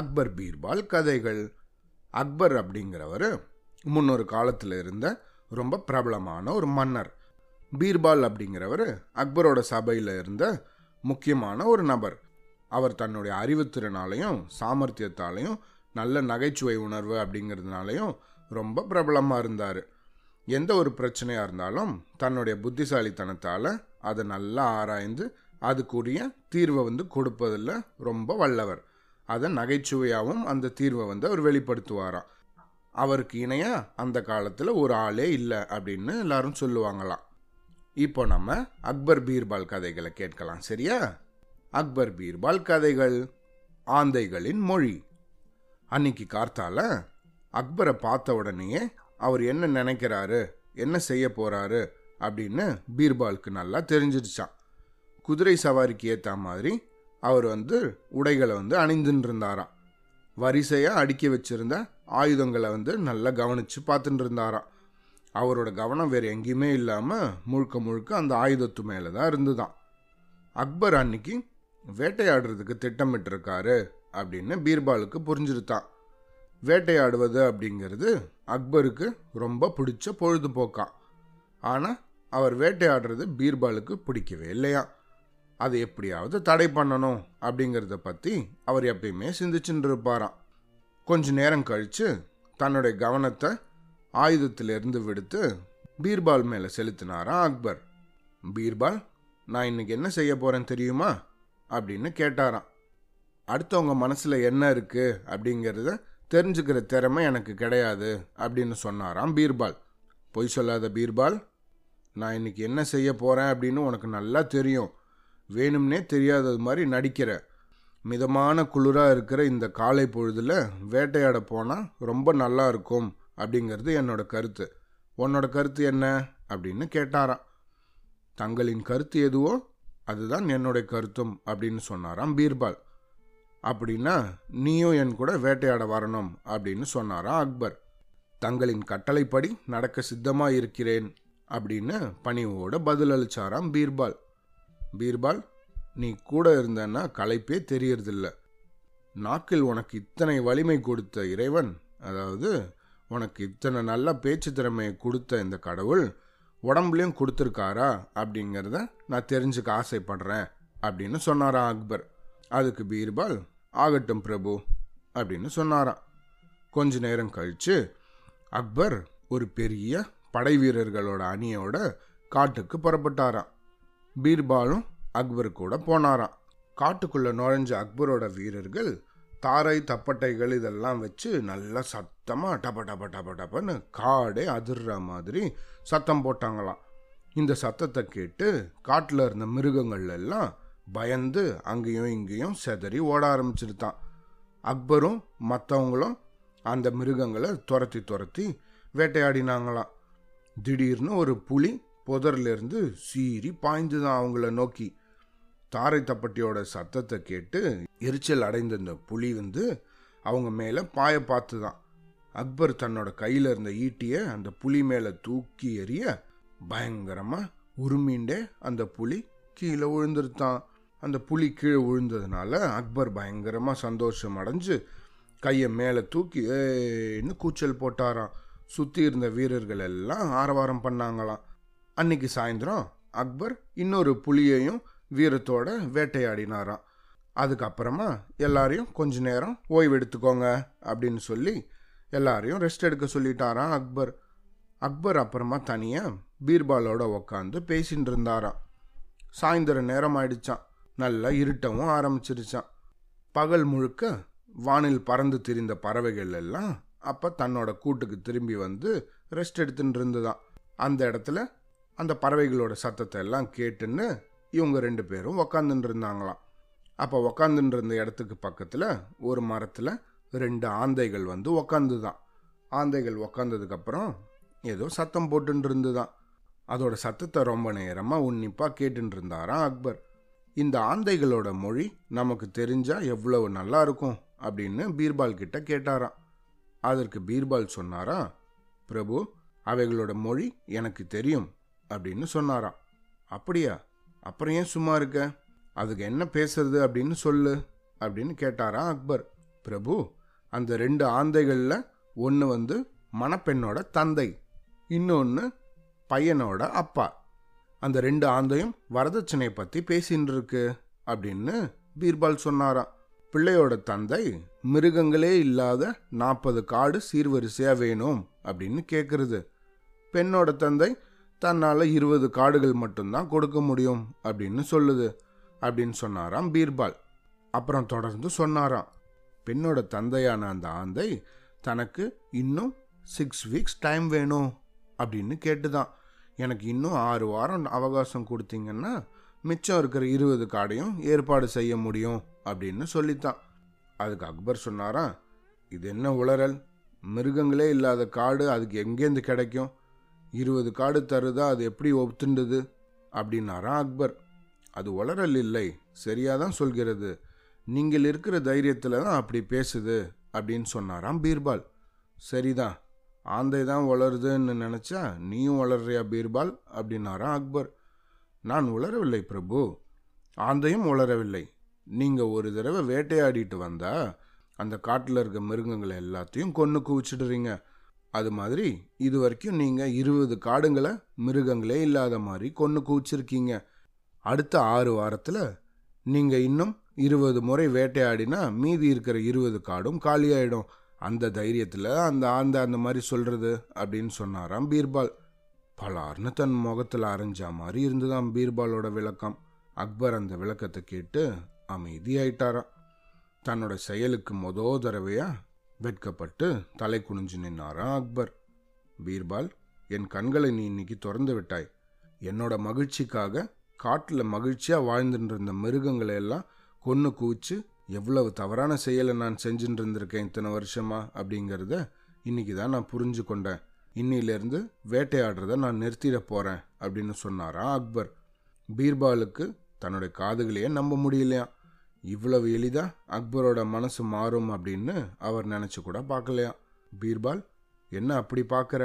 அக்பர் பீர்பால் கதைகள். அக்பர் அப்படிங்கிறவர் முன்னொரு காலத்தில் இருந்த ரொம்ப பிரபலமான ஒரு மன்னர். பீர்பால் அப்படிங்கிறவர் அக்பரோட சபையில் இருந்த முக்கியமான ஒரு நபர். அவர் தன்னுடைய அறிவுத்திறனாலையும் சாமர்த்தியத்தாலையும் நல்ல நகைச்சுவை உணர்வு அப்படிங்கிறதுனாலையும் ரொம்ப பிரபலமாக இருந்தார். எந்த ஒரு பிரச்சனையாக இருந்தாலும் தன்னுடைய புத்திசாலித்தனத்தால் அதை நல்லா ஆராய்ந்து அதுக்குரிய தீர்வை கொடுப்பதில் ரொம்ப வல்லவர். அதை நகைச்சுவையாகவும் அந்த தீர்வை அவர் வெளிப்படுத்துவாராம். அவருக்கு இணையாக அந்த காலத்தில் ஒரு ஆளே இல்லை அப்படின்னு எல்லாரும் சொல்லுவாங்களாம். இப்போ நம்ம அக்பர் பீர்பால் கதைகளை கேட்கலாம், சரியா? அக்பர் பீர்பால் கதைகள். ஆந்தைகளின் மொழி. அன்னைக்கு கார்த்தால அக்பரை பார்த்த உடனேயே அவர் என்ன நினைக்கிறாரு, என்ன செய்ய போகிறாரு அப்படின்னு பீர்பாலுக்கு நல்லா தெரிஞ்சிருச்சான். குதிரை சவாரிக்கு ஏற்ற மாதிரி அவர் உடைகளை அணிந்துட்டு இருந்தாராம். வரிசையாக அடுக்கி வச்சுருந்த ஆயுதங்களை நல்லா கவனித்து பார்த்துட்டு இருந்தாராம். அவரோட கவனம் வேறு எங்கேயுமே இல்லாமல் முழுக்க முழுக்க அந்த ஆயுதத்து மேலே தான் இருந்துதான். அக்பர் அன்னைக்கு வேட்டையாடுறதுக்கு திட்டமிட்டிருக்காரு அப்படின்னு பீர்பாலுக்கு புரிஞ்சிருத்தான். வேட்டையாடுவது அப்படிங்கிறது அக்பருக்கு ரொம்ப பிடிச்ச பொழுதுபோக்கான். ஆனால் அவர் வேட்டையாடுறது பீர்பாலுக்கு பிடிக்கவே இல்லையா. அதை எப்படியாவது தடை பண்ணணும் அப்படிங்கிறத பற்றி அவர் எப்பயுமே சிந்திச்சுட்டு இருப்பாராம். கொஞ்ச நேரம் கழித்து தன்னுடைய கவனத்தை ஆயுதத்திலிருந்து விடுத்து பீர்பால் மேலே செலுத்தினாராம் அக்பர். பீர்பால், நான் இன்னைக்கு என்ன செய்ய போகிறேன்னு தெரியுமா அப்படின்னு கேட்டாராம். அடுத்தவங்க மனசில் என்ன இருக்குது அப்படிங்கிறத தெரிஞ்சுக்கிற திறமை எனக்கு கிடையாது அப்படின்னு சொன்னாராம் பீர்பால். பொய் சொல்லாத பீர்பால், நான் இன்னைக்கு என்ன செய்ய போகிறேன் அப்படின்னு உனக்கு நல்லா தெரியும். வேணும்னே தெரியாதது மாதிரி நடிக்கிற. மிதமான குளிராக இருக்கிற இந்த காலை பொழுதில் வேட்டையாட போனால் ரொம்ப நல்லா இருக்கும் அப்படிங்கிறது என்னோட கருத்து. உன்னோட கருத்து என்ன அப்படின்னு கேட்டாராம். தங்களின் கருத்து எதுவோ அதுதான் என்னுடைய கருத்தும் அப்படின்னு சொன்னாராம் பீர்பால். அப்படின்னா நீயும் என் கூட வேட்டையாட வரணும் அப்படின்னு சொன்னாராம் அக்பர். தங்களின் கட்டளைப்படி நடக்க சித்தமாக இருக்கிறேன் அப்படின்னு பணிவோட பதிலளிச்சாராம் பீர்பால். பீர்பால், நீ கூட இருந்தன்னா களைப்பே தெரியறதில்ல. நாக்கில் உனக்கு இத்தனை வலிமை கொடுத்த இறைவன், அதாவது உனக்கு இத்தனை நல்ல பேச்சு திறமையை கொடுத்த இந்த கடவுள் உடம்புலையும் கொடுத்துருக்காரா அப்படிங்கிறத நான் தெரிஞ்சுக்க ஆசைப்படுறேன் அப்படின்னு சொன்னாராம் அக்பர். அதுக்கு பீர்பால், ஆகட்டும் பிரபு அப்படின்னு சொன்னாராம். கொஞ்ச நேரம் கழித்து அக்பர் ஒரு பெரிய படை வீரர்களோட அணியோட காட்டுக்கு புறப்பட்டாராம். பீர்பாலும் அக்பர் கூட போனாராம். காட்டுக்குள்ளே நுழைஞ்ச அக்பரோட வீரர்கள் தாரை தப்பட்டைகள் இதெல்லாம் வச்சு நல்லா சத்தமாக டப டப டப டபன்னு காடே அதிர்ற மாதிரி சத்தம் போட்டாங்களாம். இந்த சத்தத்தை கேட்டு காட்டில் இருந்த மிருகங்கள் எல்லாம் பயந்து அங்கேயும் இங்கேயும் செதறி ஓட ஆரம்பிச்சிருத்தான். அக்பரும் மற்றவங்களும் அந்த மிருகங்களை துரத்தி துரத்தி வேட்டையாடினாங்களாம். திடீர்னு ஒரு புலி புதர்லேருந்து சீறி பாய்ந்து தான் அவங்கள நோக்கி. தாரை தப்பட்டியோட சத்தத்தை கேட்டு எரிச்சல் அடைந்த இந்த புலி அவங்க மேலே பாய பார்த்து தான் அக்பர் தன்னோட கையில் இருந்த ஈட்டியை அந்த புலி மேலே தூக்கி எறிய பயங்கரமாக உருமிண்டே அந்த புலி கீழே விழுந்துருத்தான். அந்த புலி கீழே விழுந்ததுனால அக்பர் பயங்கரமாக சந்தோஷம் அடைஞ்சு கையை மேலே தூக்கி ஏன்னு கூச்சல் போட்டாராம். சுற்றி இருந்த வீரர்கள் எல்லாம் ஆரவாரம் பண்ணாங்களாம். அன்னைக்கு சாயந்தரம் அக்பர் இன்னொரு புலியையும் வீரத்தோட வேட்டையாடினாராம். அதுக்கப்புறமா எல்லாரையும் கொஞ்ச நேரம் ஓய்வு எடுத்துக்கோங்க அப்படின்னு சொல்லி எல்லாரையும் ரெஸ்ட் எடுக்க சொல்லிட்டாராம் அக்பர். அக்பர் அப்புறமா தனியாக பீர்பாலோட உக்காந்து பேசிகிட்டு இருந்தாராம். சாயந்தர நேரம் ஆயிடுச்சான். நல்லா இருட்டவும் ஆரம்பிச்சிருச்சான். பகல் முழுக்க வானில் பறந்து திரிந்த பறவைகள் எல்லாம் அப்போ தன்னோட கூட்டுக்கு திரும்பி ரெஸ்ட் எடுத்துட்டு இருந்துதான். அந்த இடத்துல அந்த பறவைகளோட சத்தத்தை எல்லாம் கேட்டுன்னு இவங்க ரெண்டு பேரும் உக்காந்துட்டு இருந்தாங்களாம். அப்போ உக்காந்துட்டு இருந்த இடத்துக்கு பக்கத்தில் ஒரு மரத்தில் ரெண்டு ஆந்தைகள் உக்காந்துதான். ஆந்தைகள் உக்காந்ததுக்கப்புறம் ஏதோ சத்தம் போட்டுன்னு இருந்துதான். அதோட சத்தத்தை ரொம்ப நேரமாக உன்னிப்பாக கேட்டுட்டு இருந்தாராம் அக்பர். இந்த ஆந்தைகளோட மொழி நமக்கு தெரிஞ்சால் எவ்வளவு நல்லா இருக்கும் அப்படின்னு பீர்பால் கிட்ட கேட்டாராம். அதற்கு பீர்பால் சொன்னாரா, பிரபு, அவைகளோட மொழி எனக்கு தெரியும் அப்படின்னு சொன்னாராம். அப்படியா, அப்புறம் ஏன் சும்மா இருக்க, அதுக்கு என்ன பேசுறது அப்படின்னு சொல்லு அப்படின்னு கேட்டாராம் அக்பர். பிரபு, அந்த ரெண்டு ஆந்தைகளில் ஒன்று வந்து மணப்பெண்ணோட தந்தை, இன்னொன்று பையனோட அப்பா. அந்த ரெண்டு ஆந்தையும் வரதட்சணையை பற்றி பேசின்னு இருக்கு அப்படின்னு பீர்பால் சொன்னாராம். பிள்ளையோட தந்தை மிருகங்களே இல்லாத 40 காடு சீர்வரிசையாக வேணும் அப்படின்னு கேட்குறது. பெண்ணோட தந்தை தன்னால் 20 காடுகள் மட்டும்தான் கொடுக்க முடியும் அப்படின்னு சொல்லுது அப்படின்னு சொன்னாராம் பீர்பால். அப்புறம் தொடர்ந்து சொன்னாராம், பெண்ணோட தந்தையான அந்த ஆந்தை தனக்கு இன்னும் 6 வீக்ஸ் டைம் வேணும் அப்படின்னு கேட்டுதான். எனக்கு இன்னும் 6 வாரம் அவகாசம் கொடுத்தீங்கன்னா மிச்சம் இருக்கிற 20 காடையும் ஏற்பாடு செய்ய முடியும் அப்படின்னு சொல்லித்தான். அதுக்கு அக்பர் சொன்னாராம், இது என்ன உளறல், மிருகங்களே இல்லாத காடு அதுக்கு எங்கேருந்து கிடைக்கும், 20 காடு தருதா அது எப்படி ஒத்துண்டுது அப்படின்னாராம் அக்பர். அது உளறல் இல்லை, சரியாதான் சொல்கிறது, நீங்கள் இருக்கிற தைரியத்தில் தான் அப்படி பேசுது அப்படின்னு சொன்னாராம் பீர்பால். சரிதான், ஆந்தை தான் வளருதுன்னு நினச்சா நீயும் வளர்றியா பீர்பால் அப்படின்னாராம் அக்பர். நான் உளரவில்லை பிரபு, ஆந்தையும் உளரவில்லை. நீங்கள் ஒரு தடவை வேட்டையாடிட்டு வந்தால் அந்த காட்டில் இருக்க மிருகங்களை எல்லாத்தையும் கொன்று குவிச்சிடுறீங்க. அது மாதிரி இது வரைக்கும் நீங்கள் 20 காடுங்களை மிருகங்களே இல்லாத மாதிரி கொன்று குவிச்சிருக்கீங்க. அடுத்த 6 வாரத்தில் நீங்கள் இன்னும் 20 முறை வேட்டையாடினா மீதி இருக்கிற 20 காடும் காலியாயிடும். அந்த தைரியத்தில் அந்த ஆந்தை அந்த மாதிரி சொல்கிறது அப்படின்னு சொன்னாராம் பீர்பால். பலார்னு தன் முகத்தில் அரைஞ்சா மாதிரி இருந்துதான் பீர்பாலோட விளக்கம். அக்பர் அந்த விளக்கத்தை கேட்டு அமைதியாயிட்டாராம். தன்னோட செயலுக்கு மொதல் தடவையாக வெட்கப்பட்டு தலை குனிஞ்சு நின்னாராம் அக்பர். பீர்பால், என் கண்களை நீ இன்னைக்கு திறந்து விட்டாய். என்னோட மகிழ்ச்சிக்காக காட்டில் மகிழ்ச்சியாக வாழ்ந்துட்டு இருந்த மிருகங்களை எல்லாம் கொன்று குவிச்சு எவ்வளவு தவறான செயலை நான் செஞ்சுட்டு இருந்திருக்கேன் இத்தனை வருஷமா அப்படிங்கிறத இன்னைக்கு தான் நான் புரிஞ்சு கொண்டேன். இன்னிலேருந்து வேட்டையாடுறத நான் நிறுத்திட போகிறேன் அப்படின்னு சொன்னாராம் அக்பர். பீர்பாலுக்கு தன்னுடைய காதுகளையே நம்ப முடியலையாம். இவ்வளவு எளிதாக அக்பரோட மனசு மாறும் அப்படின்னு அவர் நினச்சி கூட பார்க்கலையாம். பீர்பால், என்ன அப்படி பார்க்குற,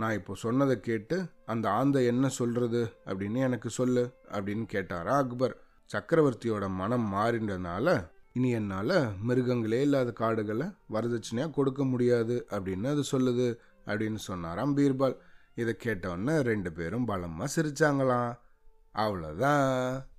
நான் இப்போ சொன்னதை கேட்டு அந்த ஆந்தை என்ன சொல்கிறது அப்படின்னு எனக்கு சொல்லு அப்படின்னு கேட்டாரா அக்பர். சக்கரவர்த்தியோட மனம் மாறின்றதுனால இனி என்னால் மிருகங்களே இல்லாத காடுகளை வரதட்சணையாக கொடுக்க முடியாது அப்படின்னு அது சொல்லுது அப்படின்னு சொன்னாராம் பீர்பால். இதை கேட்டோன்னே 2 பேரும் பலமாக சிரிச்சாங்களாம். அவ்வளோதான்.